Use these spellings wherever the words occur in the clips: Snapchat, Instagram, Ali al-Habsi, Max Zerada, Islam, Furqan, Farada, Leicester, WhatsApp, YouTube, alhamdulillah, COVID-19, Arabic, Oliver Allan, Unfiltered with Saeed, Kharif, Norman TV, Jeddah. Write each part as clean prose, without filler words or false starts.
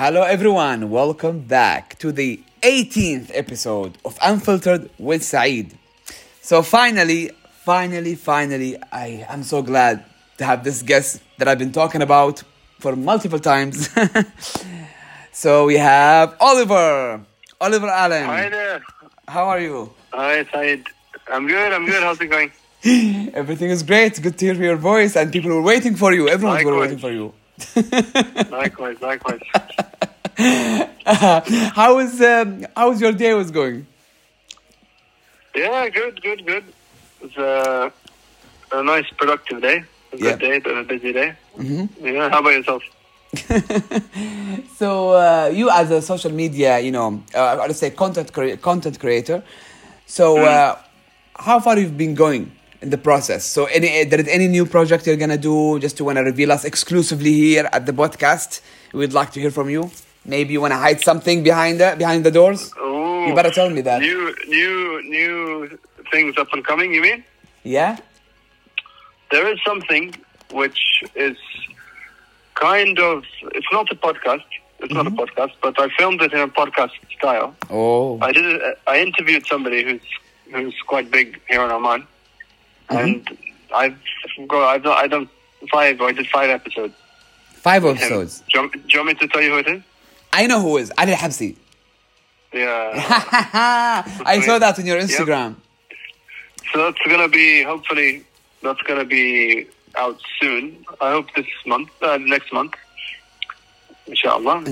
Hello everyone, welcome back to the 18th episode of Unfiltered with Saeed. So finally, I am so glad to have this guest that I've been talking about for multiple times. So we have Oliver Allan. Hi there. How are you? Hi Saeed. I'm good. How's it going? Everything is great. Good to hear your voice, and people were waiting for you. Everyone's been waiting for you. Likewise. How's your day was going? Yeah, good. It's a nice, productive day. A good day, but a busy day. Mm-hmm. Yeah. How about yourself? So you, as a social media, let's say content creator. So how far you've been going in the process? So there is any new project you're going to do? Just to want to reveal us exclusively here at the podcast. We'd like to hear from you. Maybe you want to hide something behind the doors? Ooh, you better tell me that. New things up and coming, you mean? Yeah. There is something which is kind of... It's not a podcast. It's not a podcast, but I filmed it in a podcast style. Oh. I interviewed somebody who's quite big here in Oman. Mm-hmm. And I did 5 episodes. 5 episodes? Do you want me to tell you who it is? I know who it is. Ali al-Habsi. Yeah. I saw that on your Instagram. Yep. So that's going to be out soon. I hope this month, next month. Inshallah.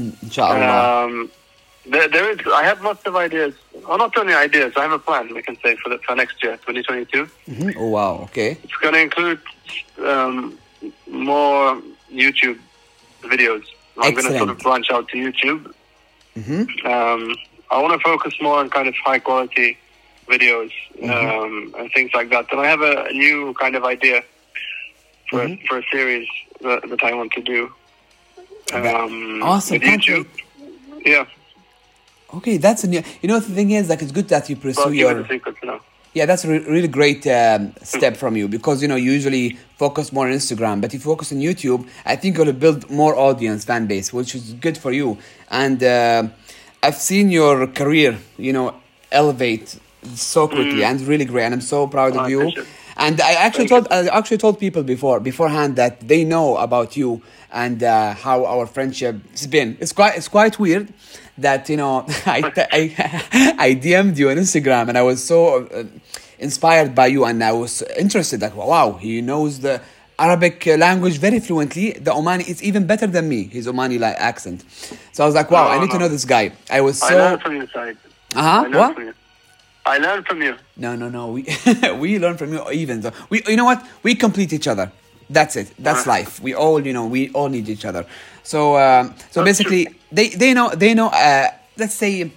I have lots of ideas. Well, not only ideas, I have a plan, we can say, for next year, 2022. Mm-hmm. Oh, wow, okay. It's going to include more YouTube videos. I'm going to sort of branch out to YouTube. Mm-hmm. I want to focus more on kind of high-quality videos and things like that. And I have a new kind of idea for a series that I want to do. Awesome. With YouTube. Yeah. Okay, that's a new... the thing is, like, it's good that you pursue your... Yeah, that's a really great step from you, because, you usually focus more on Instagram, but if you focus on YouTube, I think you'll build more audience, fan base, which is good for you. And I've seen your career, elevate so quickly, and really great, and I'm so proud of you. And I actually told people beforehand that they know about you and how our friendship has been. It's quite weird that I DM'd you on Instagram and I was so inspired by you, and I was interested, like, wow, he knows the Arabic language very fluently. The Omani is even better than me, his Omani accent. So I was like, wow, I need to know this guy. I was so... I learned from your side. What? I learned from you. No. We learn from you even though. You know what? We complete each other. That's it. That's life. We all, we all need each other. So basically, they know. Let's say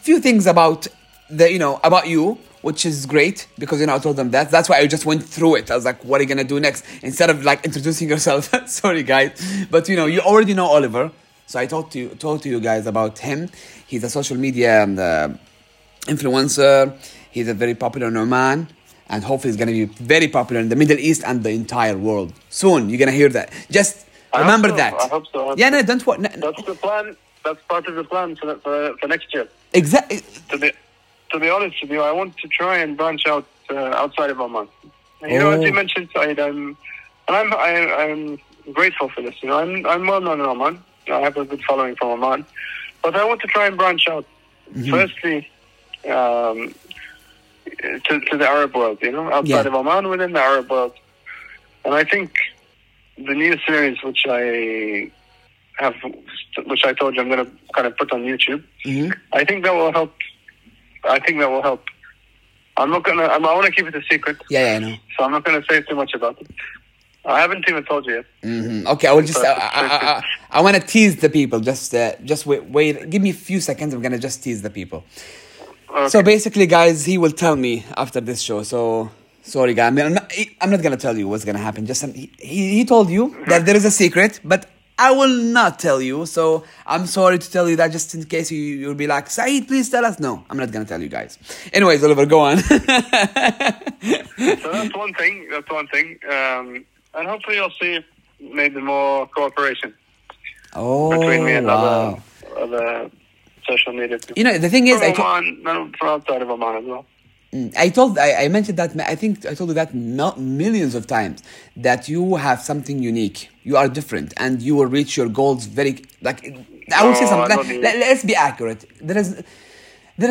few things about about you, which is great, because I told them that. That's why I just went through it. I was like, what are you gonna do next? Instead of like introducing yourself. Sorry, guys, but you already know Oliver. So I talked to you guys about him. He's a social media and. Influencer. He's a very popular in Oman, and hopefully he's going to be very popular in the Middle East and the entire world. Soon, you're going to hear that. Just remember that. I hope so. Yeah, no, don't worry. That's the plan. That's part of the plan for next year. Exactly. To be honest with you, I want to try and branch out outside of Oman. As you mentioned, Saeed, I'm grateful for this. I'm well known in Oman. I have a good following from Oman, but I want to try and branch out. Mm-hmm. Firstly, to the Arab world, outside of Oman, within the Arab world. And I think the new series which I told you I'm going to kind of put on YouTube, I think that will help. I'm not going to... I want to keep it a secret. Yeah, I know. So I'm not going to say too much about it. I haven't even told you yet. Mm-hmm. Okay, I will just... I want to tease the people. Just wait. Give me a few seconds. I'm going to just tease the people. Okay. So basically, guys, he will tell me after this show. So sorry, guys, I'm not gonna tell you what's gonna happen. Just he told you that there is a secret, but I will not tell you. So I'm sorry to tell you that, just in case you'll be like, Saeed, please tell us. No, I'm not gonna tell you guys. Anyways, Oliver, go on. So that's one thing. And hopefully, you'll see maybe more cooperation. between me and other social media people. You know, the thing is, outside of Oman as well. I mentioned that, I think I told you that millions of times, that you have something unique. You are different and you will reach your goals very, like, I would say something, let's be accurate. There is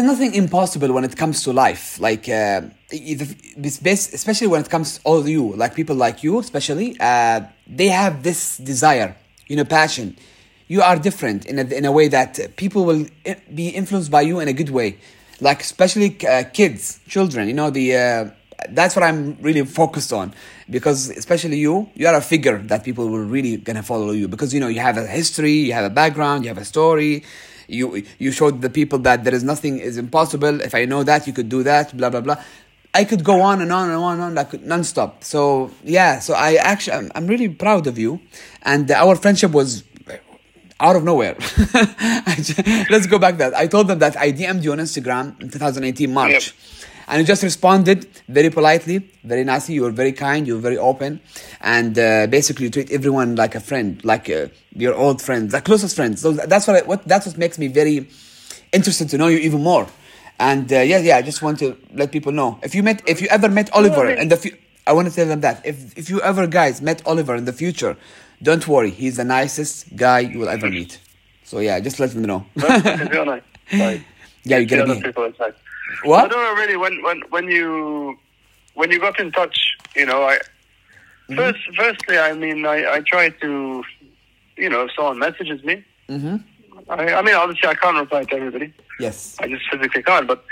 nothing impossible when it comes to life. Like, especially when it comes to all of you, like people like you, especially, they have this desire, you know, passion. You are different in a way that people will be influenced by you in a good way. Like, especially children, you know, that's what I'm really focused on, because especially you are a figure that people will really gonna follow you, because, you know, you have a history, you have a background, you have a story, you showed the people that there is nothing is impossible. If I know that, you could do that, blah, blah, blah. I could go on and on and on and on, like, non-stop. So, yeah, I'm really proud of you, and our friendship was out of nowhere. Let's go back to that. I told them that I DM'd you on Instagram in 2018 March. Yep. And you just responded very politely, very nicely. You were very kind. You were very open. And basically you treat everyone like a friend, like your old friends, like closest friends. So that's what makes me very interested to know you even more. And I just want to let people know. If you ever met Oliver in the future, I want to tell them that. If you ever guys met Oliver in the future, don't worry, he's the nicest guy you will ever meet. So yeah, just let them know. Yeah, you get to be. What? I don't know, really. When you got in touch, you know, Firstly, I mean, I try to, you know, if someone messages me, I mean, obviously, I can't reply to everybody. Yes, I just physically can't. But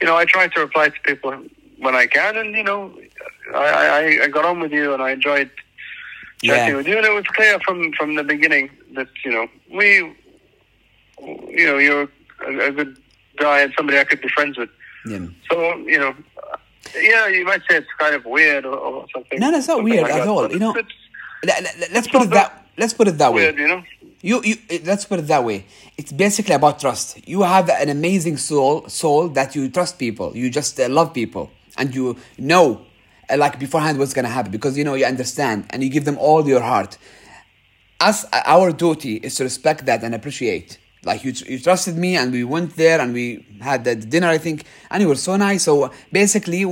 you know, I try to reply to people when I can, and you know, I got on with you, and I enjoyed. Yeah. With you, and it was clear from the beginning that, you know, you're a good guy and somebody I could be friends with. Yeah. So, you know, yeah, you might say it's kind of weird or something. No, it's not weird like at all. But you know, let's put it that way. Weird, you know? Let's put it that way. It's basically about trust. You have an amazing soul that you trust people. You just love people, and you know, like, beforehand what's going to happen, because, you know, you understand and you give them all your heart. Our duty is to respect that and appreciate. Like, you trusted me, and we went there and we had the dinner, I think, and you were so nice. So basically,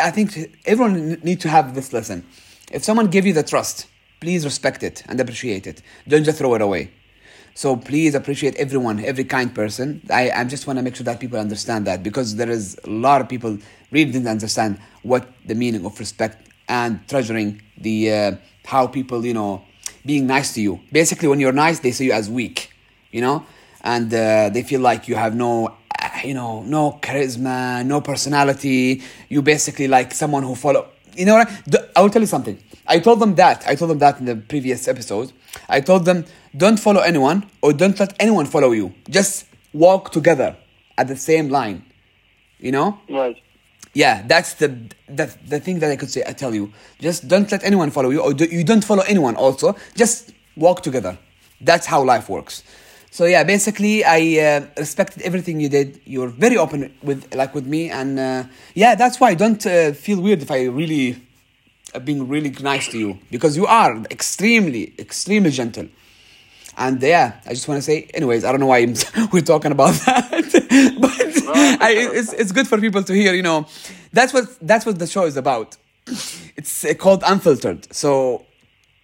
I think everyone need to have this lesson. If someone give you the trust, please respect it and appreciate it. Don't just throw it away. So please appreciate everyone, every kind person. I just want to make sure that people understand that, because there is a lot of people really didn't understand what the meaning of respect and treasuring the how people, you know, being nice to you. Basically, when you're nice, they see you as weak, you know, and they feel like you have no, you know, no charisma, no personality. You basically like someone who follow. You know, I will tell you something. I told them that in the previous episode. I told them, don't follow anyone, or don't let anyone follow you. Just walk together at the same line. You know? Right. Yeah, that's the thing that I could say. I tell you, just don't let anyone follow you, or you don't follow anyone also. Just walk together. That's how life works. So yeah, basically, I respected everything you did. You were very open with me, and yeah, that's why I don't feel weird if I really being really nice to you, because you are extremely, extremely gentle. And yeah, I just want to say, anyways, I don't know why we're talking about that, but it's good for people to hear. You know, that's what the show is about. It's called Unfiltered, so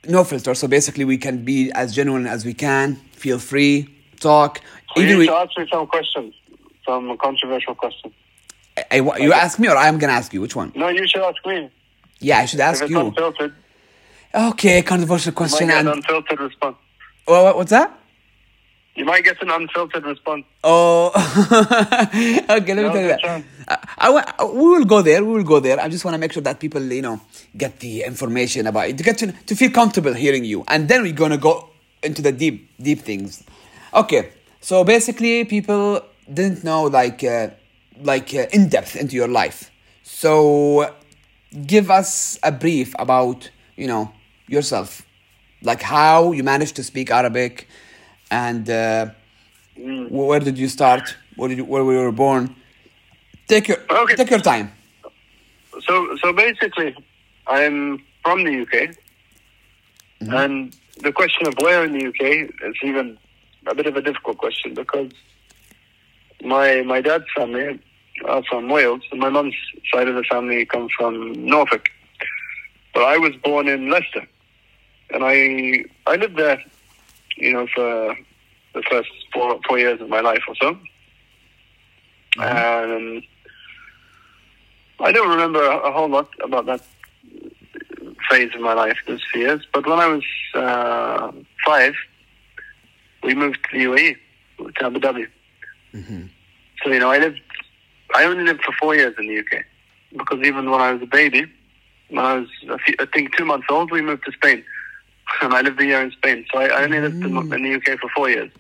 no filter. So basically, we can be as genuine as we can. Feel free. Talk. You ask me some questions, some controversial questions. You ask me, or I'm going to ask you? Which one? No, you should ask me. Yeah, I should ask you. If it's unfiltered. Okay, controversial question. You might get an unfiltered response. What's that? You might get an unfiltered response. Oh, okay, let me tell you that. We will go there, I just want to make sure that people, you know, get the information about it, to feel comfortable hearing you. And then we're going to go into the deep, deep things. Okay, so basically people didn't know in depth into your life. So give us a brief about, you know, yourself, like how you managed to speak Arabic, and where did you start? Where were you born? Take your time. So basically, I'm from the UK, and the question of where in the UK is even a bit of a difficult question, because my dad's family are from Wales, and my mum's side of the family come from Norfolk. But I was born in Leicester, and I lived there, you know, for the first four years of my life or so. And I don't remember a whole lot about that phase of my life, those 4 years. But when I was 5, we moved to the UAE, to Abu Dhabi. So, you know, I only lived for 4 years in the UK, because even when I was a baby, when I was, I think, 2 months old, we moved to Spain, and I lived a year in Spain. So I only lived in the UK for 4 years.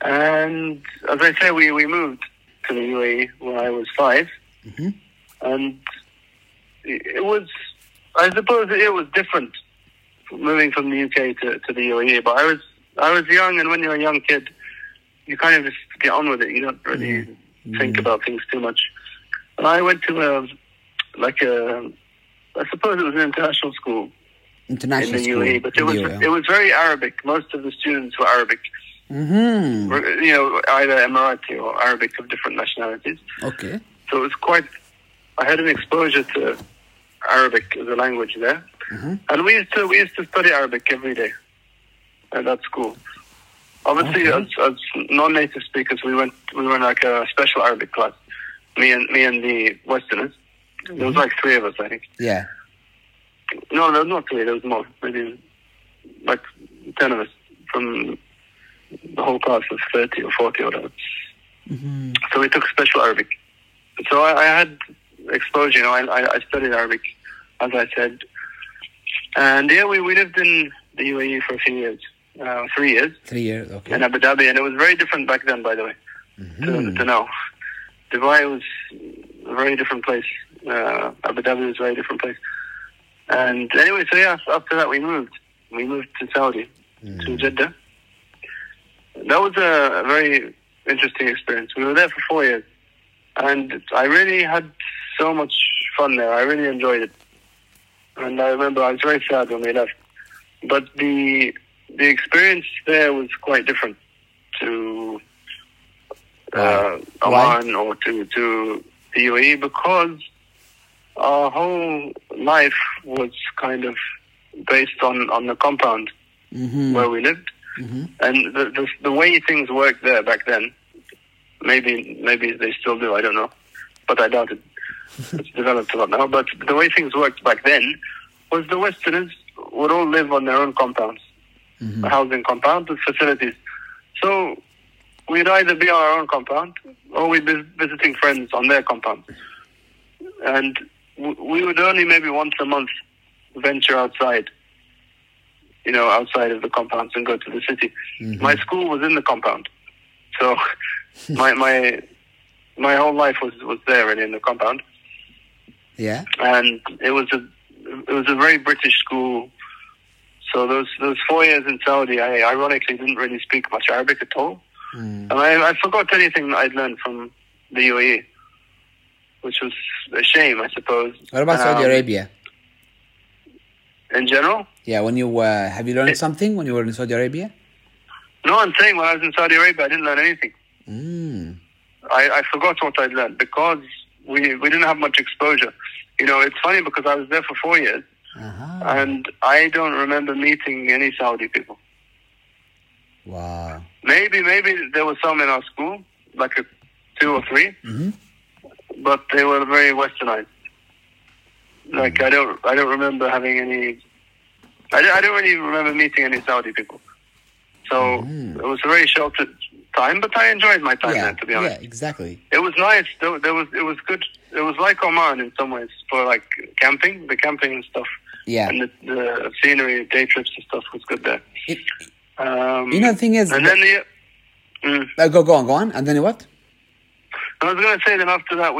And as I say, we moved to the UAE when I was 5, and it was, I suppose it was different moving from the UK to the UAE, but I was young, and when you're a young kid, you kind of just get on with it. You don't really think about things too much. And I went to I suppose it was an international school in the UAE, but it was very Arabic. Most of the students were Arabic. You know, either Emirati or Arabic of different nationalities. Okay. So it was I had an exposure to Arabic as a language there, and we used to study Arabic every day at that school. Obviously, as non-native speakers, we went like a special Arabic class. Me and the Westerners. There was like 3 of us, I think. Yeah. No, there was not 3. There was more. Maybe like 10 of us from the whole class of 30 or 40 or whatever. So we took special Arabic. So I had exposure. You know, I studied Arabic, as I said, and yeah, we lived in the UAE for a few years. 3 years. 3 years, okay. In Abu Dhabi, and it was very different back then, by the way, to now. Dubai was a very different place. Abu Dhabi was a very different place. And anyway, so yeah, after that we moved. We moved to Saudi, to Jeddah. That was a very interesting experience. We were there for 4 years, and I really had so much fun there. I really enjoyed it. And I remember I was very sad when we left. But the experience there was quite different to Oman or to the UAE, because our whole life was kind of based on the compound where we lived. And the way things worked there back then, maybe they still do, I don't know, but I doubt it. It's developed a lot now. But the way things worked back then was the Westerners would all live on their own compounds. A housing compound with facilities. So we'd either be on our own compound or we'd be visiting friends on their compound. And we would only maybe once a month venture outside, you know, outside of the compounds and go to the city. My school was in the compound. So my whole life was there and in the compound. Yeah. And it was a very British school. So those 4 years in Saudi, I ironically didn't really speak much Arabic at all. And I forgot anything that I'd learned from the UAE, which was a shame, I suppose. What about Saudi Arabia? In general? Yeah, when you have you learned something when you were in Saudi Arabia? No, I'm saying when I was in Saudi Arabia, I didn't learn anything. I forgot what I'd learned because we didn't have much exposure. You know, it's funny because I was there for 4 years. And I don't remember meeting any Saudi people. Wow. Maybe there were some in our school, like 2 or 3, but they were very Westernized. Like I don't remember having any. I don't really remember meeting any Saudi people. So it was a very sheltered time, but I enjoyed my time there. To be honest, yeah, exactly. It was nice. It was good. It was like Oman in some ways for like camping, the camping and stuff. Yeah. And the scenery, day trips and stuff was good there. You know, the thing is... And then go on. And then what? I was going to say that after that,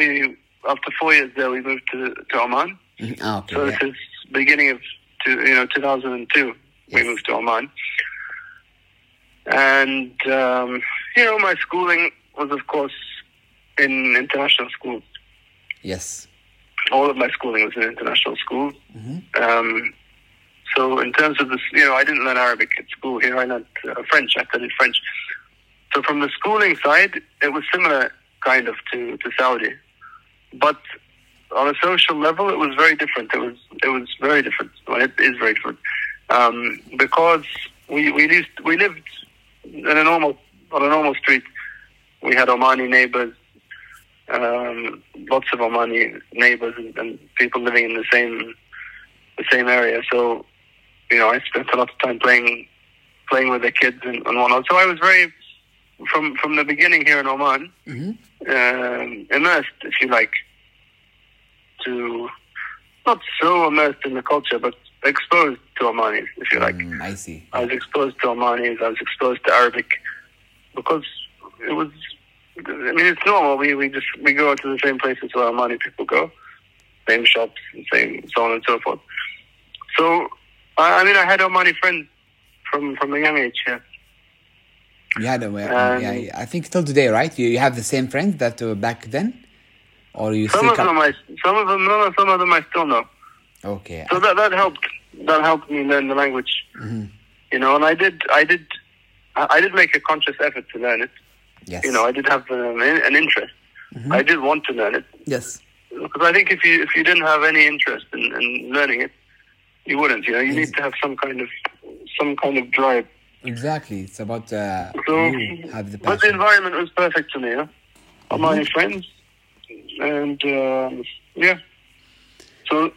after 4 years there, we moved to Oman. So this is beginning of 2002, we moved to Oman. And, you know, my schooling was, of course, in international schools. All of my schooling was in international schools. So in terms of this, I didn't learn Arabic at school here. I learned French. I studied French. So from the schooling side, it was similar kind of to Saudi. But on a social level, it was very different. It was very different. Well, it is very different. Because we lived on a normal street. We had Omani neighbors, lots of Omani neighbors and people living in the same area. So, I spent a lot of time playing with the kids and whatnot. So I was very, from the beginning here in Oman, immersed, if you like, not so immersed in the culture, but exposed to Omanis, if you like. I see. I was exposed to Omanis, I was exposed to Arabic, because it was, it's normal. We go to the same places where Omani people go, same shops, same so on and so forth. So, I had Omani friends from a young age here. You had I think till today, right? You have the same friends that were back then? Or you some of them, some of them I still know. Okay. So that helped. That helped me learn the language. Mm-hmm. And I did make a conscious effort to learn it. Yes. I did have an interest. Mm-hmm. I did want to learn it. Yes. Because I think if you didn't have any interest in learning it, you wouldn't. You need to have some kind of drive. Exactly. It's about have the passion. But the environment was perfect to me. All my friends. And so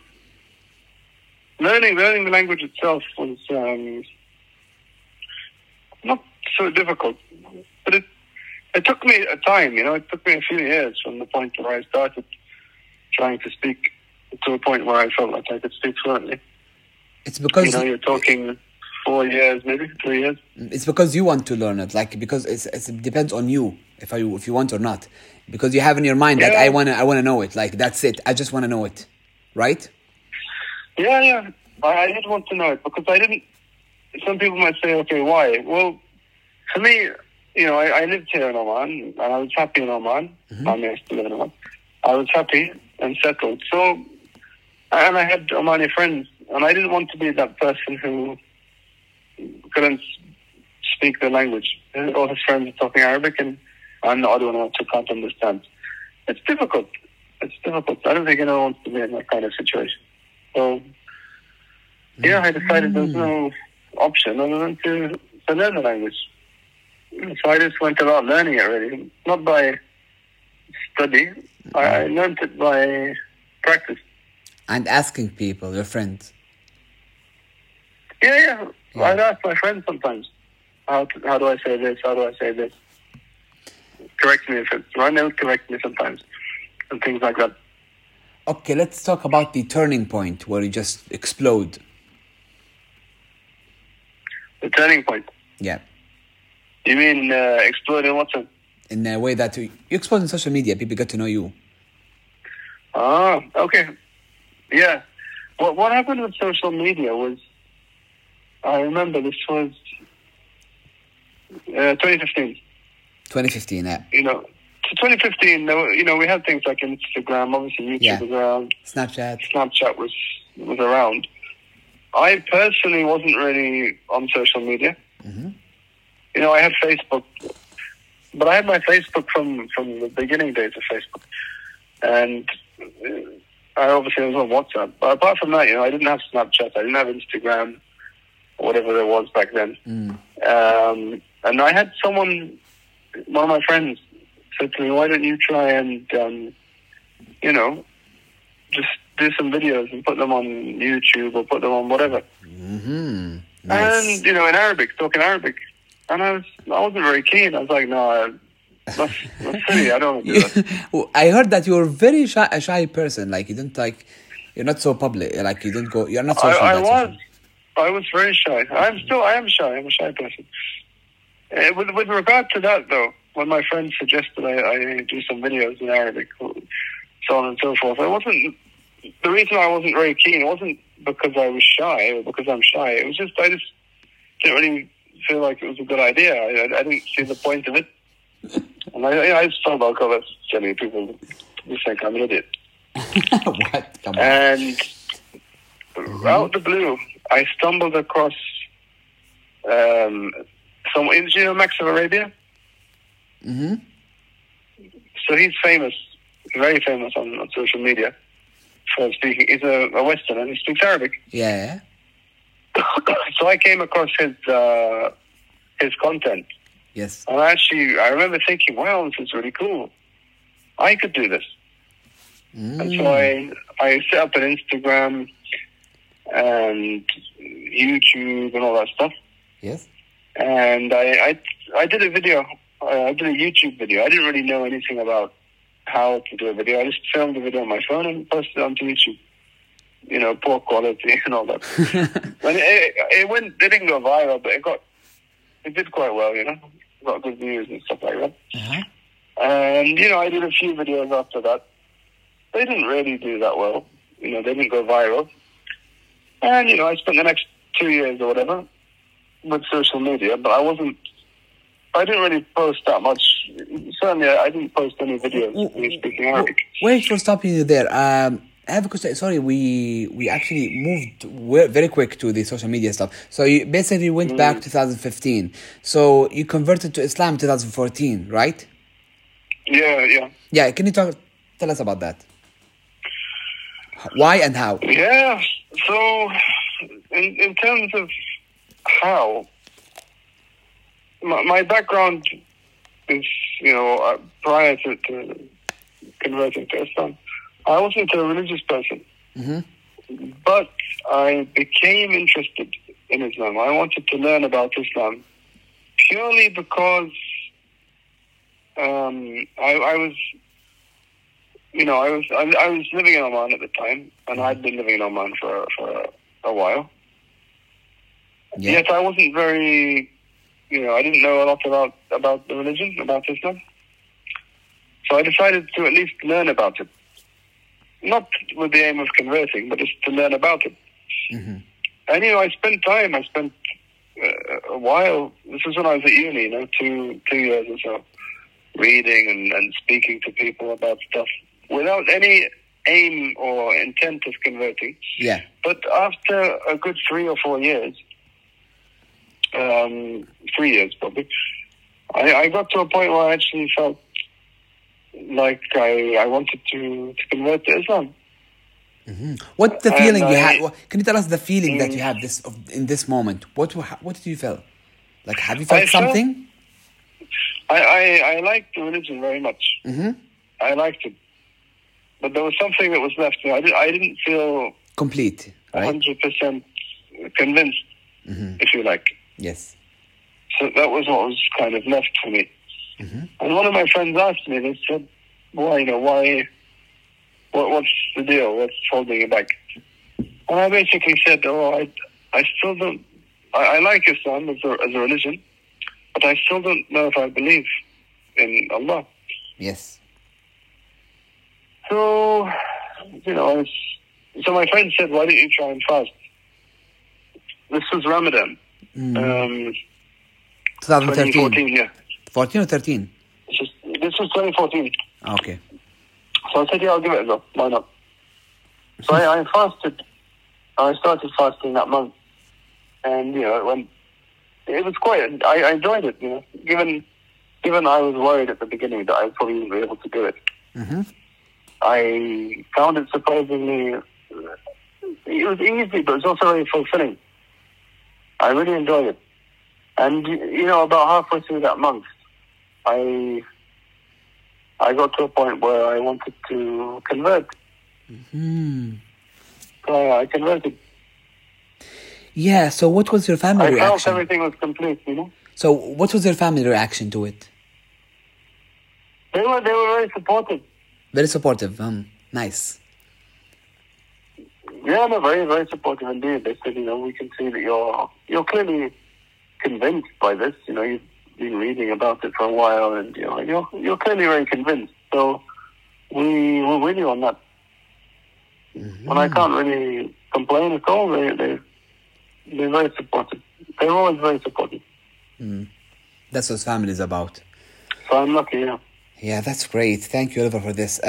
learning the language itself was not so difficult, but it took me a time. It took me a few years from the point where I started trying to speak to a point where I felt like I could speak fluently. It's because you're talking 4 years, maybe 3 years. It's because you want to learn it, because it depends on you if you want or not. Because you have in your mind that I wanna know it. That's it. I just wanna know it, right? Yeah. I did want to know it because I didn't. Some people might say, "Okay, why?" Well, for me, I lived here in Oman and I was happy in Oman. Mm-hmm. I mean, I still live in Oman. I was happy and settled. So, and I had Omani friends, and I didn't want to be that person who couldn't speak the language. All his friends are talking Arabic and I'm the other one who can't understand. It's difficult. I don't think anyone wants to be in that kind of situation. So, I decided there's no option other than to learn the language. So I just went about learning it, really. Not by study. I learned it by practice. And asking people, your friends. Yeah. I'd ask my friends sometimes. How do I say this? How do I say this? Correct me if it's wrong. They'll correct me sometimes, and things like that. Okay, let's talk about the turning point where you just explode. The turning point? Yeah. You mean explode in what sense? In a way that you explode in social media, people get to know you. Ah, okay. Yeah. What happened with social media was, I remember this was 2015. 2015, yeah. 2015, we had things like Instagram, obviously YouTube was around. Snapchat was around. I personally wasn't really on social media. Mm-hmm. I had Facebook, but I had my Facebook from the beginning days of Facebook. And I obviously was on WhatsApp. But apart from that, I didn't have Snapchat, I didn't have Instagram, whatever there was back then. Mm. And I had one of my friends said to me, "Why don't you try and, just do some videos and put them on YouTube or put them on whatever." Mm-hmm. Nice. And, in Arabic, talking Arabic. And I wasn't very keen. I was like, no, that's silly. I don't want to do that. I heard that you were very a shy person. You're not so public. You don't go, you're not social. I was very shy. I am shy. I'm a shy person. With regard to that, though, when my friend suggested I do some videos in Arabic, so on and so forth, the reason I wasn't very keen wasn't because I was shy or because I'm shy. It was just, I just didn't really feel like it was a good idea. I didn't see the point of it. And I just thought, oh, that's silly. People just think I'm an idiot. What? Come on. And out of the blue, I stumbled across some engineer, Max of Arabia. Mm-hmm. So he's famous, very famous on social media for speaking. He's a Westerner and he speaks Arabic. Yeah. So I came across his content. Yes. And I remember thinking, wow, this is really cool. I could do this. Mm. And so I set up an Instagram and YouTube and all that stuff. Yes. And I did a video. I did a YouTube video. I didn't really know anything about how to do a video. I just filmed a video on my phone and posted it onto YouTube. You know, poor quality and all that. And it didn't go viral, but it did quite well, you know. Got good views and stuff like that. Uh-huh. And, you know, I did a few videos after that. They didn't really do that well. You know, they didn't go viral. And, you know, I spent the next 2 years or whatever with social media, but I didn't really post that much. Certainly, I didn't post any videos of me speaking Arabic. Wait for stopping you there. I have a question. Sorry, we actually moved very quick to the social media stuff. So you basically went back 2015. So you converted to Islam in 2014, right? Yeah. Yeah, can you tell us about that? Why and how? Yeah, so in terms of how, my background is, you know, prior to converting to Islam, I wasn't a religious person, but I became interested in Islam. I wanted to learn about Islam purely because I was living in Oman at the time, and I'd been living in Oman for a while. Yeah. Yet I wasn't very, you know, I didn't know a lot about the religion, about Islam. So I decided to at least learn about it. Not with the aim of converting, but just to learn about it. Mm-hmm. And, you know, I spent a while, this was when I was at uni, you know, two years or so, reading and speaking to people about stuff without any aim or intent of converting. Yeah. But after a good 3 or 4 years, 3 years probably, I got to a point where I actually felt like I wanted to convert to Islam. Mm-hmm. What's the feeling you had? Can you tell us the feeling that you had in this moment? What did you feel? Like, have you felt something? I liked the religion very much. Mm-hmm. I liked it. But there was something that was left. I didn't feel complete, right? 100% convinced, if you like. Yes. So that was what was kind of left for me. Mm-hmm. And one of my friends asked me, they said, what's the deal? What's holding you back? And I basically said, I still don't, I like Islam as a religion, but I still don't know if I believe in Allah. Yes. So, you know, so my friend said, why don't you try and fast? This was Ramadan. 2014, yeah. 14 or 13? This was 2014. Okay. So I said, yeah, I'll give it a go. Why not? So I fasted. I started fasting that month. And, you know, it was quite... I enjoyed it, you know. Given I was worried at the beginning that I probably wouldn't be able to do it. Mm-hmm. I found it surprisingly... It was easy, but it was also very fulfilling. I really enjoyed it. And, you know, about halfway through that month, I got to a point where I wanted to convert. Mm-hmm. So I converted. Yeah, so what was your family reaction? I felt everything was complete, you know. So what was your family reaction to it? They were very supportive. Very supportive, nice. Yeah, no, very, very supportive indeed. They said, you know, we can see that you're clearly convinced by this, you know, you've been reading about it for a while, and you know, you're clearly very convinced. So we were with you on that, and I can't really complain at all. They're very supportive. They're always very supportive. Mm. That's what family is about. So I'm lucky, yeah. Yeah, that's great. Thank you, Oliver, for this.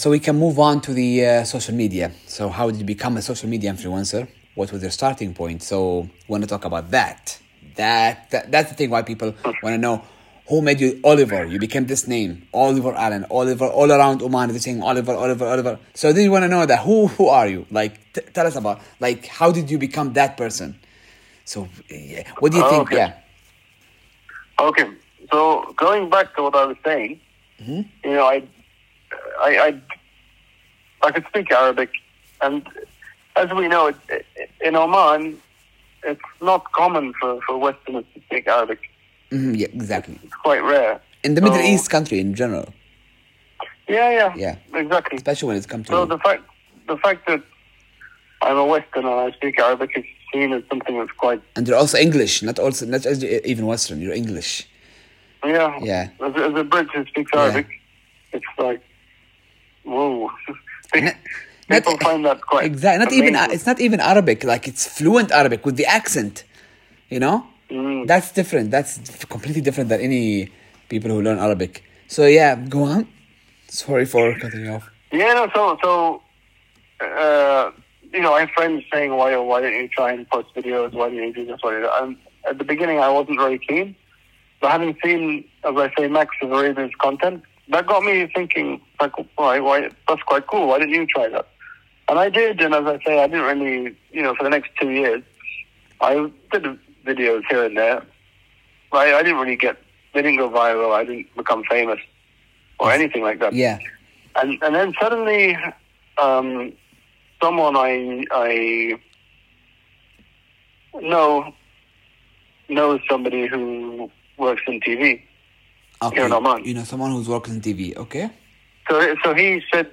So we can move on to the social media. So how did you become a social media influencer? what was their starting point. So I want to talk about that. That's the thing why people want to know who made you Oliver. You became this name, Oliver Allan, Oliver, all around Oman, they're saying Oliver, Oliver, Oliver. So then you want to know that who are you? Like, tell us about, like, how did you become that person? So yeah. What do you think? Okay. Yeah. Okay. So going back to what I was saying, you know, I could speak Arabic, and as we know, in Oman, it's not common for Westerners to speak Arabic. Yeah, exactly. It's quite rare. In the Middle East country in general. Yeah. Exactly. Especially when it's come to... So the fact that I'm a Westerner and I speak Arabic is seen as something that's quite... And you're also English, not even Western, you're English. Yeah. As a Brit who speaks Arabic, it's like, whoa. People find that quite exactly. It's not even Arabic. Like, it's fluent Arabic with the accent, you know? That's different. That's completely different than any people who learn Arabic. So, yeah, go on. Sorry for cutting you off. Yeah, no, so you know, I have friends saying, why don't you try and post videos? Why don't you do this? Why don't you do that? At the beginning, I wasn't really keen. But having seen, as I say, Max Zerada's content, that got me thinking, like, why, that's quite cool. Why didn't you try that? And I did, and as I say, I didn't really, you know, for the next 2 years, I did videos here and there. I didn't really they didn't go viral, I didn't become famous, or anything like that. Yeah. And then suddenly, someone I know somebody who works in TV. Okay. Here in Oman. You know someone who's working in TV, okay? So he said,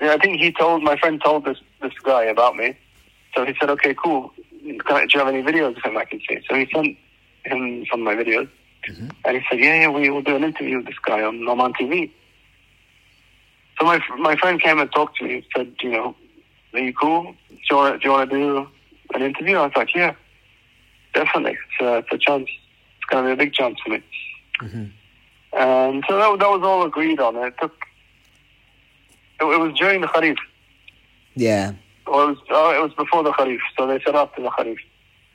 I think my friend told this guy about me. So he said, okay, cool. Do you have any videos of him I can see? So he sent him some of my videos. And he said, yeah, we will do an interview with this guy on Norman TV. So my friend came and talked to me and said, you know, are you cool? Do you want to do an interview? I was like, yeah, definitely. It's a chance. It's going to be a big chance for me. And so that was all agreed on. It was during the Kharif. Yeah. Or it was before the Kharif, so they said after the Kharif.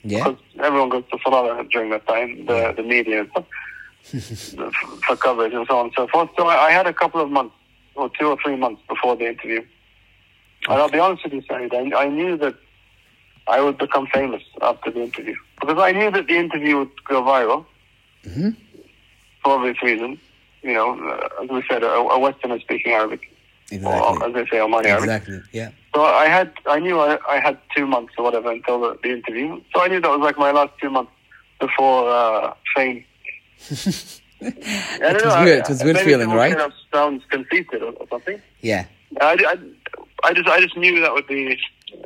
Yeah. Because everyone goes to Farada during that time, the media and stuff, for coverage and so on and so forth. So I had a couple of months, or 2 or 3 months before the interview. Okay. And I'll be honest with you, Saeed, I knew that I would become famous after the interview. Because I knew that the interview would go viral, for obvious reasons. You know, as we said, a Westerner speaking Arabic. Exactly. Or, as they say, Omani Arabic. Exactly, yeah. So I knew I had 2 months or whatever until the interview. So I knew that was like my last 2 months before fame. It was weird feeling, right? It sounds conceited or something. Yeah. I just knew that would be.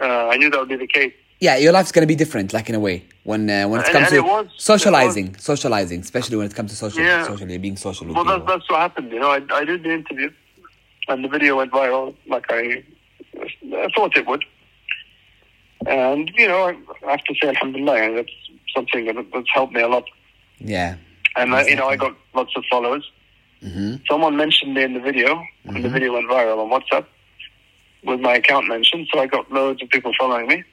I knew that would be the case. Yeah, your life's going to be different, like in a way, when it comes to socializing, especially when it comes to socially being social. Well, that's what happened. You know, I did the interview, and the video went viral, like I thought it would. And, you know, I have to say, alhamdulillah, that's something that's helped me a lot. Yeah. And, you know, I got lots of followers. Someone mentioned me in the video, and the video went viral on WhatsApp with my account mentioned. So I got loads of people following me.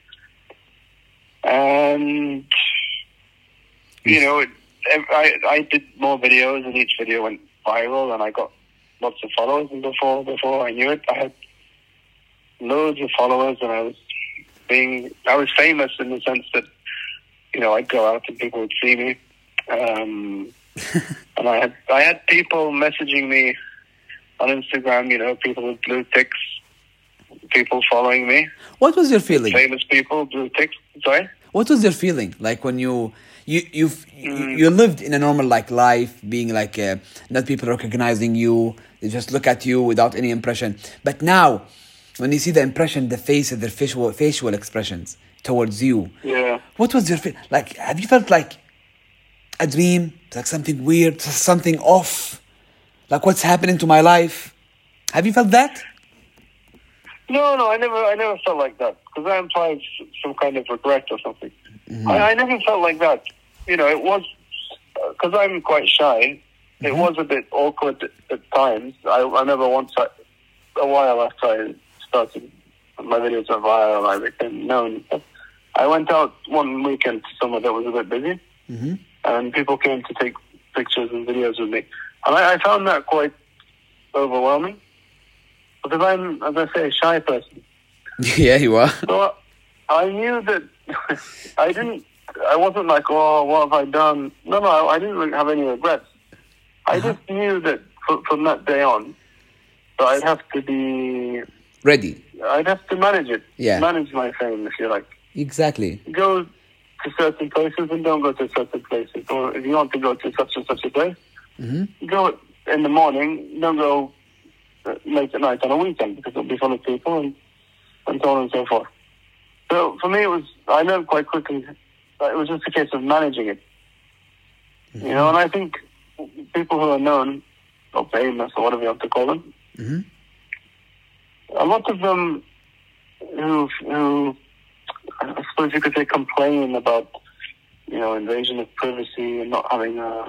And, you know, I did more videos, and each video went viral, and I got lots of followers. And before I knew it, I had loads of followers, and I was famous in the sense that, you know, I'd go out and people would see me, and I had people messaging me on Instagram, you know, people with blue ticks, people following me. What was your feeling? Famous people, blue ticks. Sorry? What was your feeling like when you lived in a normal life, being like not people recognizing you, they just look at you without any impression, but now, when you see the impression, the face of their facial expressions towards you. Yeah. What was your feeling? Like, have you felt like a dream? Like something weird, something off? Like, what's happening to my life? Have you felt that? No, I never felt like that. Because that implies some kind of regret or something. I never felt like that. You know, it was... Because I'm quite shy. It was a bit awkward at times. I remember once, a while after I started, my videos went viral, I became known. I went out one weekend to somewhere that was a bit busy, mm-hmm. and people came to take pictures and videos with me. And I found that quite overwhelming, because I'm, as I say, a shy person. Yeah, you are. So I knew that I wasn't like, oh, what have I done? No, I didn't have any regrets. I just knew that from that day on, that I'd have to be... ready. I'd have to manage it. Yeah. Manage my fame, if you like. Exactly. Go to certain places and don't go to certain places. Or if you want to go to such and such a place, mm-hmm. go in the morning, don't go late at night on a weekend, because it'll be full of people and so on and so forth. So for me, it was, I learned quite quickly, it was just a case of managing it. Mm-hmm. You know, and I think people who are known, or famous, or whatever you have to call them, mm-hmm. a lot of them who I suppose you could say complain about, you know, invasion of privacy and not having a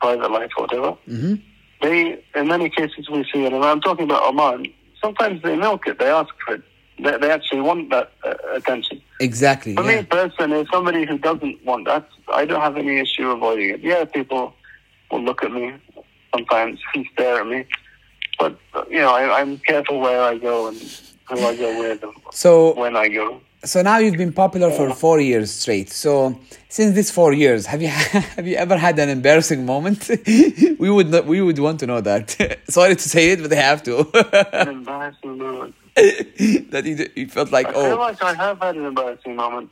private life or whatever, mm-hmm. they, in many cases we see, and I'm talking about Oman, sometimes they milk it, they ask for it. They actually want that attention. Exactly. For me personally, as somebody who doesn't want that, I don't have any issue avoiding it. Yeah, people will look at me sometimes, stare at me, but you know, I'm careful where I go and who I go with, and when I go. So now you've been popular for 4 years straight. So since these 4 years, have you ever had an embarrassing moment? We would want to know that. Sorry to say it, but I have to. An embarrassing moment. That you felt like, I feel like I have had an embarrassing moment.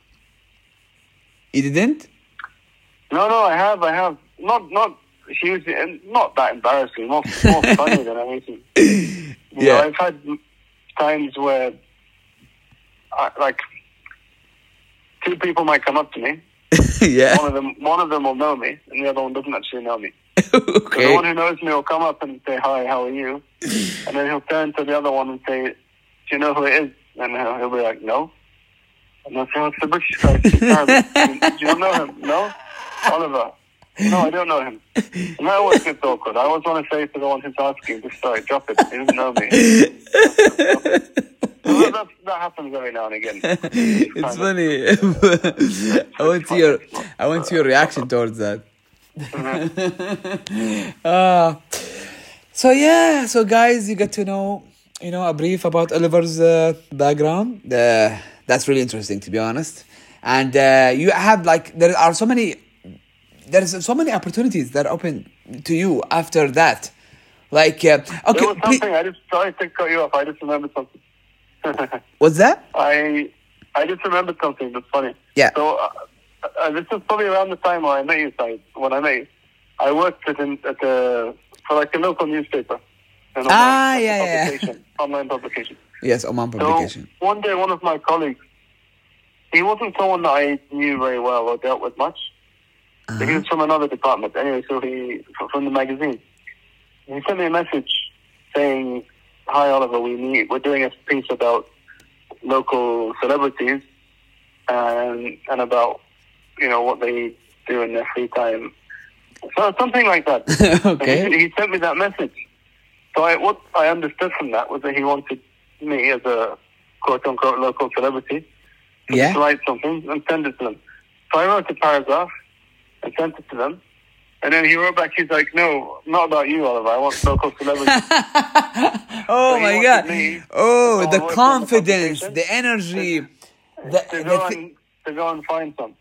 You didn't? No, I have. Not hugely, and not that embarrassing. More funny than anything. You know, I've had times where, two people might come up to me. Yeah. One of them will know me, and the other one doesn't actually know me. Okay. So the one who knows me will come up and say, "Hi, how are you?" And then he'll turn to the other one and say, "Do you know who it is?" And he'll be like, "No." And I'll say, "What's the British guy? Do you know him?" "No." "Oliver." "No, I don't know him." And that always gets awkward. I always want to say to the one who's asking, "Just sorry, drop it. He doesn't know me." So that happens every now and again. It's funny. I want your reaction towards that. So guys, you get to know, you know, a brief about Oliver's background. That's really interesting, to be honest. And you have there are so many opportunities that open to you after that. There was something. I just tried to cut you off. I just remembered something. What's that? I just remembered something that's funny. Yeah. So this is probably around the time I met you, Saeed. When I met you, I worked for a local newspaper. Online publication. Yes, Oman publication. So one day, one of my colleagues, he wasn't someone that I knew very well or dealt with much. Uh-huh. He was from another department. Anyway, so from the magazine. He sent me a message saying, "Hi, Oliver, we're doing a piece about local celebrities and about, you know, what they do in their free time." So something like that. Okay. He sent me that message. So what I understood from that was that he wanted me as a quote-unquote local celebrity to write something and send it to them. So I wrote a paragraph and sent it to them. And then he wrote back, he's like, "No, not about you, Oliver. I want local celebrities." Oh, so my God. The confidence, the energy. To go and find some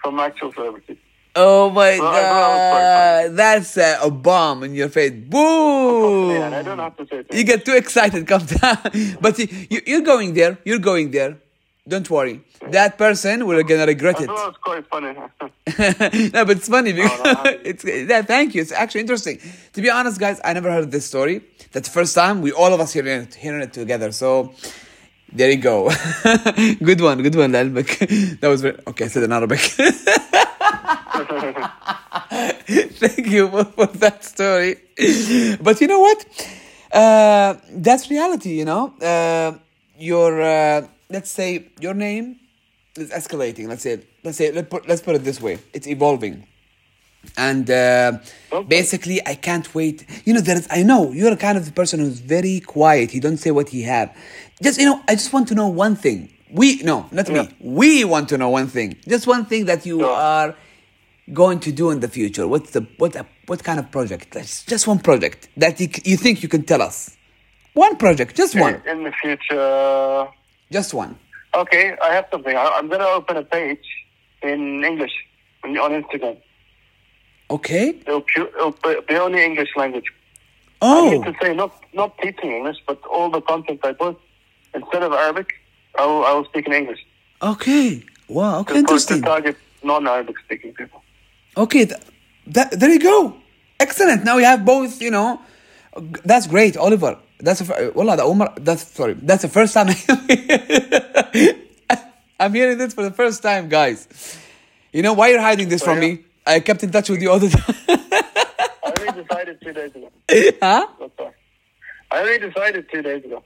from actual celebrities. Oh, my God. That's a bomb in your face. Boom. Yeah, I don't have to say it. You get too excited. Come down. But see, you're going there. You're going there. Don't worry. That person will gonna regret it. I thought it was quite funny. No, but it's funny because thank you. It's actually interesting. To be honest, guys, I never heard this story. That's the first time we all of us hearing it together. So there you go. Good one, Lalbek. That was okay. I said in Arabic. Thank you for that story. But you know what? That's reality. You know, let's say your name is escalating. Let's put it this way. It's evolving, and basically, I can't wait. You know, I know you're kind of the person who's very quiet. He don't say what he have. I just want to know one thing. We want to know one thing. Just one thing that you are going to do in the future. What kind of project? Just one project that you think you can tell us. One project, just one. In the future. Just one. Okay, I have something. I'm going to open a page in English on Instagram. Okay. It'll be only English language. Oh. I need to say not teaching English, but all the content I put, instead of Arabic, I will speak in English. Okay. Wow, okay, interesting. To target non-Arabic speaking people. Okay, there you go. Excellent. Now we have both, That's great, Oliver. That's the first time I'm hearing this for the first time, guys. You know why you're hiding this from me? I kept in touch with you all the time. I only decided 2 days ago. Huh? I only decided 2 days ago.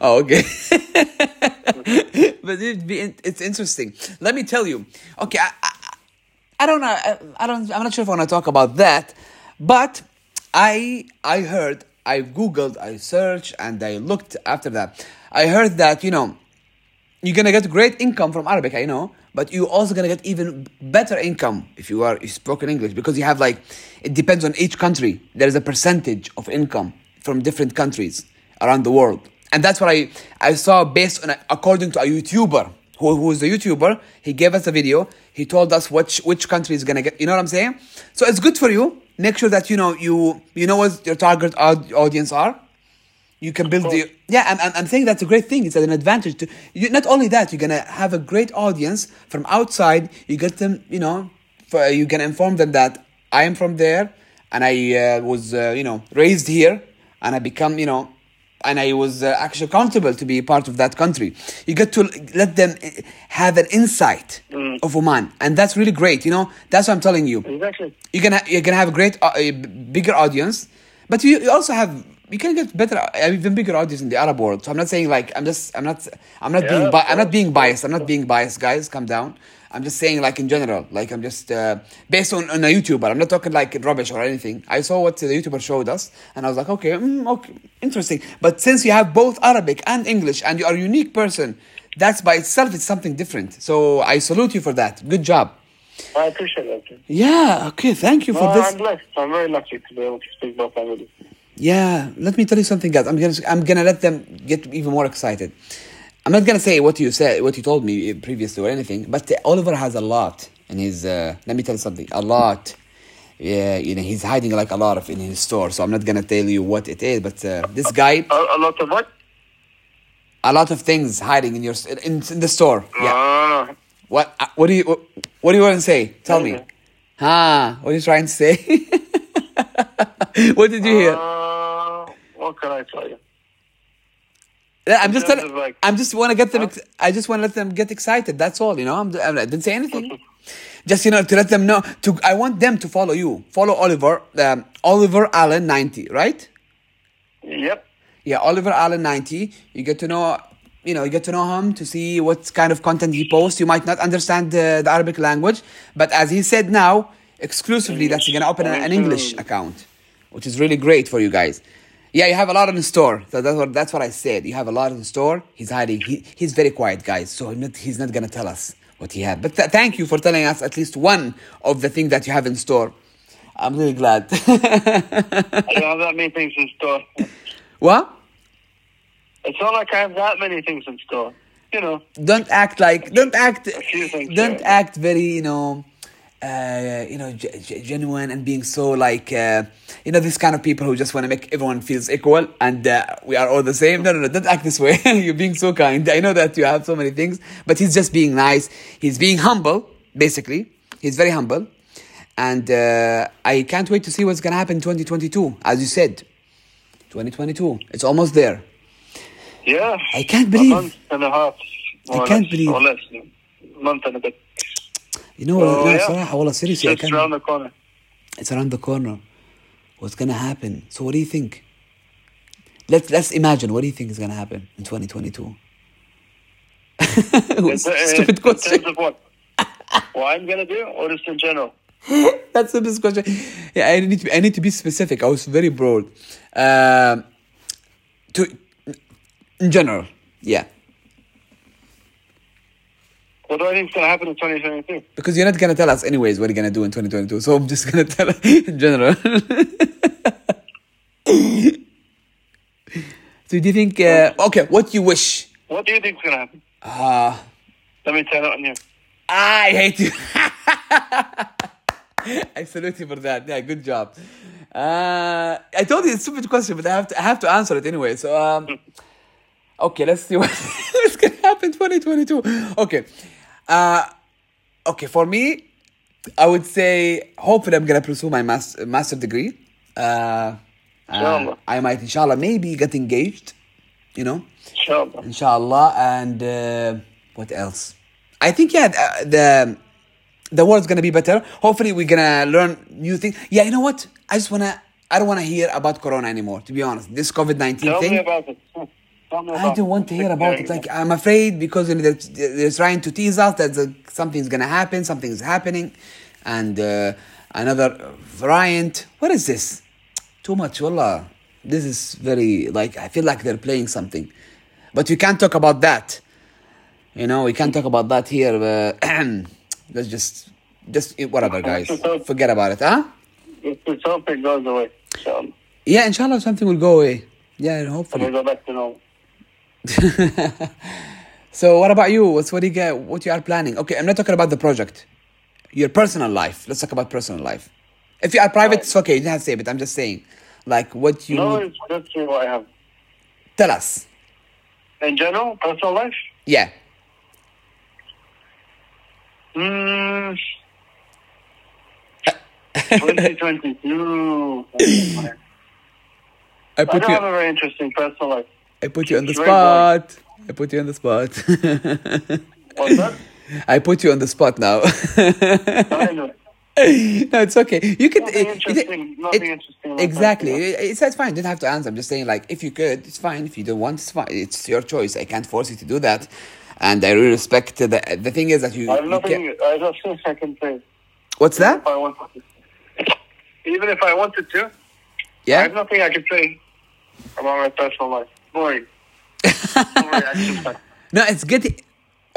Oh, okay. But it's interesting. Let me tell you. Okay, I don't know. I'm not sure if I want to talk about that. But I heard. I Googled, I searched, and I looked after that. I heard that, you're going to get great income from Arabic, I know, but you're also going to get even better income if you spoke in English, because you have it depends on each country. There is a percentage of income from different countries around the world. And that's what I saw based on, according to a YouTuber, who is a YouTuber. He gave us a video. He told us which country is going to get, you know what I'm saying? So it's good for you. Make sure that you know what your target audience are. You can build I'm saying that's a great thing. It's an advantage. Not only that, you're gonna have a great audience from outside. You get them, you can inform them that I am from there and I was raised here and I become and I was actually comfortable to be part of that country. You get to let them have an insight of Oman. And that's really great. That's what I'm telling you. Exactly. You're going to have a great, bigger audience. But you also you can get better, even bigger audience in the Arab world. So I'm not saying I'm not being biased. I'm not being biased, guys. Calm down. I'm just saying in general, I'm just based on a YouTuber. I'm not talking rubbish or anything. I saw what the YouTuber showed us and I was like, okay, interesting. But since you have both Arabic and English and you are a unique person, that's by itself, it's something different. So I salute you for that. Good job. I appreciate that. Too. Yeah, okay, thank you for this. I'm blessed. I'm very lucky to be able to speak both languages. Yeah, let me tell you something, guys. I'm gonna let them get even more excited. I'm not going to say what you told me previously or anything, but Oliver has a lot in his, let me tell you something, a lot. Yeah, he's hiding a lot in his store, so I'm not going to tell you what it is, but this guy. A lot of what? A lot of things hiding in the store. Yeah. What do you want to say? Tell me. What are you trying to say? What did you hear? What can I tell you? I just want to let them get excited. That's all, I didn't say anything. Just to let them know. I want them to follow you. Follow Oliver. Oliver Allan 90, right? Yep. Yeah, Oliver Allan 90. You get to know him to see what kind of content he posts. You might not understand the Arabic language, but as he said now, exclusively that you're gonna open an English account, which is really great for you guys. Yeah, you have a lot in the store. So that's what I said. You have a lot in the store. He's hiding. He's very quiet, guys. So he's not going to tell us what he had. But thank you for telling us at least one of the things that you have in store. I'm really glad. I don't have that many things in store. What? It's not like I have that many things in store. Don't act very, genuine and being so this kind of people who just want to make everyone feels equal and we are all the same. No, don't act this way. You're being so kind. I know that you have so many things, but he's just being nice. He's being humble, basically. He's very humble. And I can't wait to see what's going to happen in 2022. As you said, 2022. It's almost there. Yeah. I can't believe. A month and a half. Or less. A month and a bit. Seriously, it's around the corner. It's around the corner. What's gonna happen? So, what do you think? Let's imagine. What do you think is gonna happen in 2022? Stupid question. In terms of what I'm gonna do, or just in general? That's the best question. Yeah, I need to be specific. I was very broad. In general, yeah. What do I think is going to happen in 2022? Because you're not going to tell us anyways what you're going to do in 2022. So I'm just going to tell in general. So do you think... okay, what do you wish? What do you think is going to happen? Let me tell it on you. I hate you. I salute you for that. Yeah, good job. I told you it's a stupid question, but I have to answer it anyway. So, okay, let's see what's going to happen in 2022. Okay. Okay, for me, I would say, hopefully I'm going to pursue my master degree. I might, inshallah, maybe get engaged, you know. Inshallah. Inshallah. And what else? I think, yeah, the world's going to be better. Hopefully, we're going to learn new things. Yeah, you know what? I don't want to hear about Corona anymore, to be honest. This COVID-19 thing. Tell me about it. I don't want to hear about it. Like, I'm afraid because they're trying to tease us that something's going to happen. Something's happening. And another variant. What is this? Too much, wallah. This is very, like, I feel like they're playing something. But we can't talk about that. You know, we can't talk about that here. Let's just whatever, guys. Forget about it, huh? If something goes away, inshallah. Yeah, inshallah, something will go away. Yeah, and hopefully. And we'll go back to normal. So, what about you? What you are planning? Okay, I'm not talking about the project. Your personal life. Let's talk about personal life. If you are private, it's okay. You don't have to say it, but I'm just saying. Like, what you... No, it's just what I have. Tell us. In general, personal life? Yeah. Mm. 2022. I don't have a very interesting personal life. I put you on the spot. What's that? I put you on the spot now. I know. No, it's okay. You could. Nothing interesting. Exactly. It's fine. You don't have to answer. I'm just saying, like, if you could, it's fine. If you don't want, it's fine. It's your choice. I can't force you to do that. And I really respect the thing is that you. I don't think I can say. What's that? Even if I wanted to. Yeah. I have nothing I can say about my personal life. Boring. No, it's getting.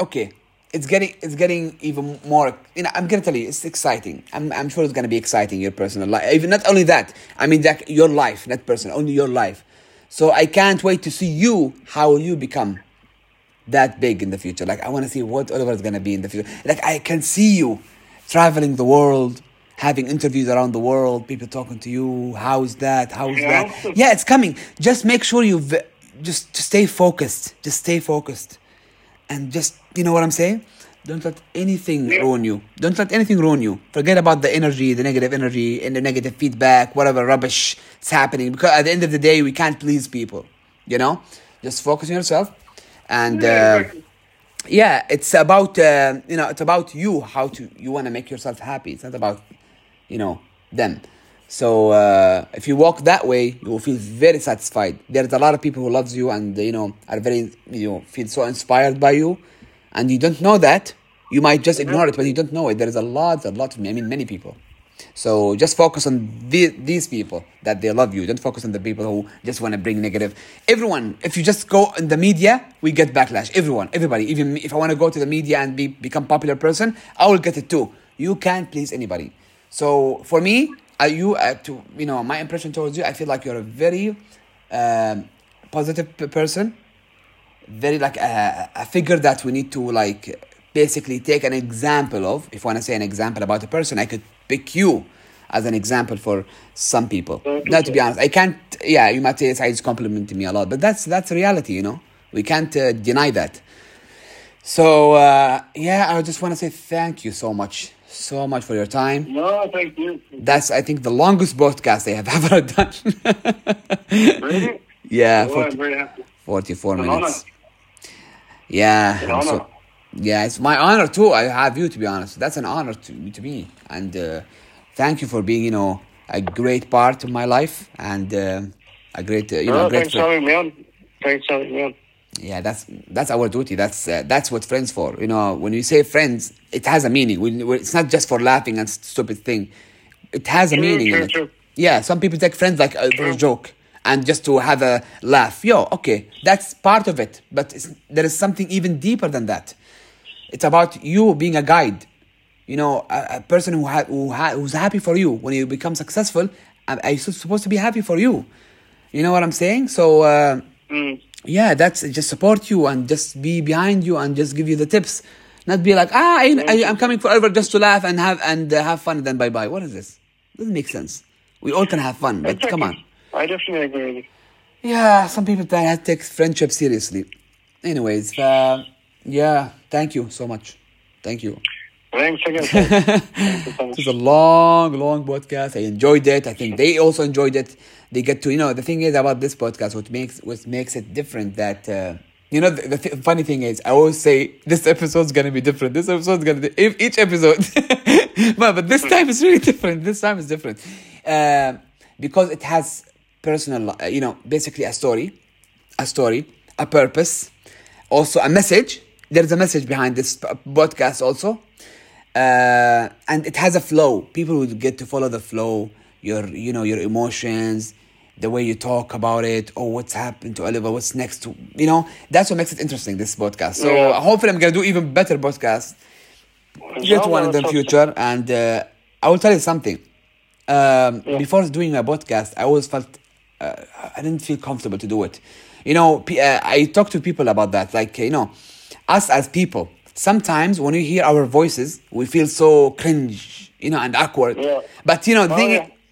Okay. It's getting even more. You know, I'm gonna tell you, it's exciting. I'm sure it's gonna be exciting, your personal life. Even not only that. I mean, like, your life, not personal, only your life. So I can't wait to see how you become that big in the future. Like, I want to see what Oliver is gonna be in the future. Like, I can see you traveling the world, having interviews around the world, people talking to you. How's that? Yeah, it's coming. Just make sure you just stay focused. Just stay focused. And just, you know what I'm saying? Don't let anything ruin you. Don't let anything ruin you. Forget about the energy, the negative energy, and the negative feedback, whatever rubbish is happening. Because at the end of the day, we can't please people, you know? Just focus on yourself. And, yeah, it's about, it's about you, you want to make yourself happy. It's not about, them. So if you walk that way, you will feel very satisfied. There's a lot of people who loves you and, are very, feel so inspired by you. And you don't know that. You might just ignore it, but you don't know it. There is a lot of, many people. So just focus on these people that they love you. Don't focus on the people who just want to bring negative. Everyone, if you just go in the media, we get backlash. Everybody. Even if I want to go to the media and become popular person, I will get it too. You can't please anybody. So for me... my impression towards you, I feel like you're a very positive person, very like a figure that we need to like basically take an example of. If I want to say an example about a person, I could pick you as an example for some people. Now, to be honest, I can't. Yeah, you might say Saeed's complimenting me a lot, but that's reality. We can't deny that. So I just want to say thank you so much for your time. No, thank you. That's, I think, the longest broadcast I have ever done. Really? Yeah, 44 minutes. Yeah. It's an honor. Yeah, it's my honor too. I have you, to be honest. That's an honor to me. And thank you for being, a great part of my life and a great, Thanks for having me on. Yeah, that's our duty. That's what friends for. When you say friends, it has a meaning. It's not just for laughing and stupid thing. It has a meaning. True. Yeah, some people take friends like for a joke and just to have a laugh. Okay, that's part of it. But there is something even deeper than that. It's about you being a guide. You know, a person who's happy for you. When you become successful, I'm supposed to be happy for you. You know what I'm saying? So, yeah, that's just support you and just be behind you and just give you the tips. Not be like, I'm coming forever just to laugh and have fun and then bye-bye. What is this? Doesn't make sense. We all can have fun, but come on. I definitely agree. Yeah, some people that take friendship seriously. Anyways, yeah, thank you so much. Thank you. Thanks again. Thank you so much. This is a long podcast. I enjoyed it. I think they also enjoyed it. They get to, you know, the thing is about this podcast, what makes it different that... you know, the funny thing is, I always say, this episode's going to be different. This episode's going to be... Each episode. But this time is really different. This time is different. Because it has personal... you know, basically a story, a purpose, also a message. There's a message behind this podcast also. And it has a flow. People will get to follow the flow. Your emotions... the way you talk about it, or what's happened to Oliver, what's next to, you know, that's what makes it interesting, this podcast. So hopefully I'm going to do even better podcasts, one in the future. And I will tell you something. Before doing my podcast, I always felt, I didn't feel comfortable to do it. You know, I talk to people about that. Like, you know, us as people, sometimes when you hear our voices, we feel so cringe, you know, and awkward. Yeah. But, you know,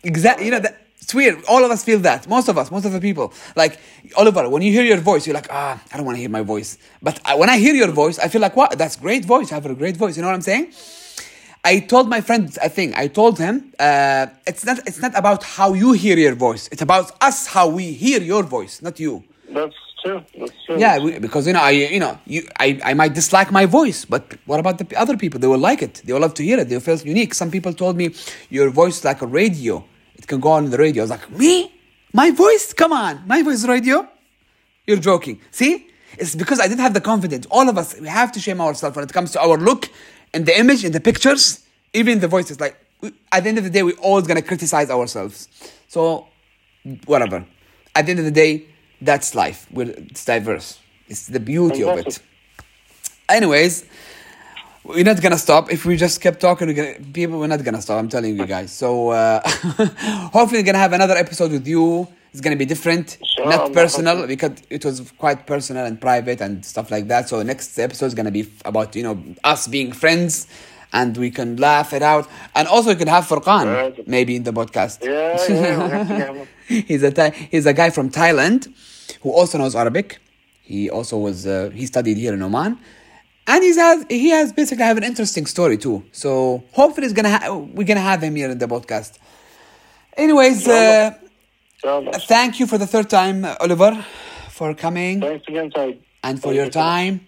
exactly, you know, that, it's weird. All of us feel that. Most of the people. Like, Oliver, when you hear your voice, you're like, I don't want to hear my voice. But when I hear your voice, I feel like, what? That's great voice. I have a great voice. You know what I'm saying? I told my friend a thing. I told him, it's not about how you hear your voice. It's about us, how we hear your voice, not you. That's true. Yeah, because, you know, I might dislike my voice, but what about the other people? They will like it. They will love to hear it. They will feel unique. Some people told me, your voice is like a radio. It can go on the radio. I was like, me? My voice? Come on. My voice radio? You're joking. See? It's because I didn't have the confidence. All of us, we have to shame ourselves when it comes to our look and the image and the pictures, even the voices. Like, at the end of the day, we're always going to criticize ourselves. So, whatever. At the end of the day, that's life. It's diverse. It's the beauty of it. Anyways... we're not going to stop. If we just kept talking, we're not going to stop. I'm telling you guys. So, hopefully, we're going to have another episode with you. It's going to be different, not personal, because it was quite personal and private and stuff like that. So, next episode is going to be about, you know, us being friends and we can laugh it out. And also, we could have Furqan maybe in the podcast. Yeah. He's a guy from Thailand who also knows Arabic. He also he studied here in Oman. And he has basically have an interesting story too. So hopefully we're gonna have him here in the podcast. Anyways, thank you for the third time, Oliver, for coming. Thanks again, Saeed. And for your time.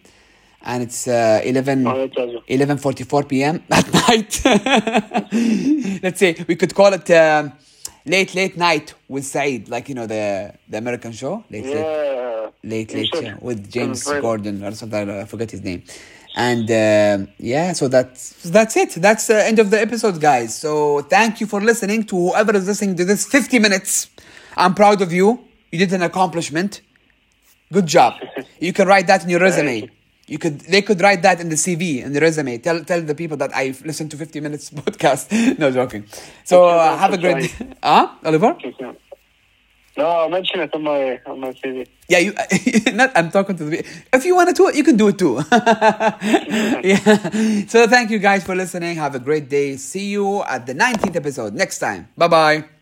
And it's 11:44 p.m. at night. Let's say we could call it late night with Saeed, like, you know, the American show. Late with James Gordon or something. I forget his name. And so that's it. That's the end of the episode, guys. So thank you for listening to whoever is listening to this 50 minutes. I'm proud of you. You did an accomplishment. Good job. You can write that in your resume. They could write that in the CV, in the resume. Tell the people that I've listened to 50 minutes podcast. No, joking. So have a great day. Oliver? No, I'll mention it on my CV. Yeah, I'm talking to the... If you want to do it, you can do it too. Yeah. So thank you guys for listening. Have a great day. See you at the 19th episode next time. Bye-bye.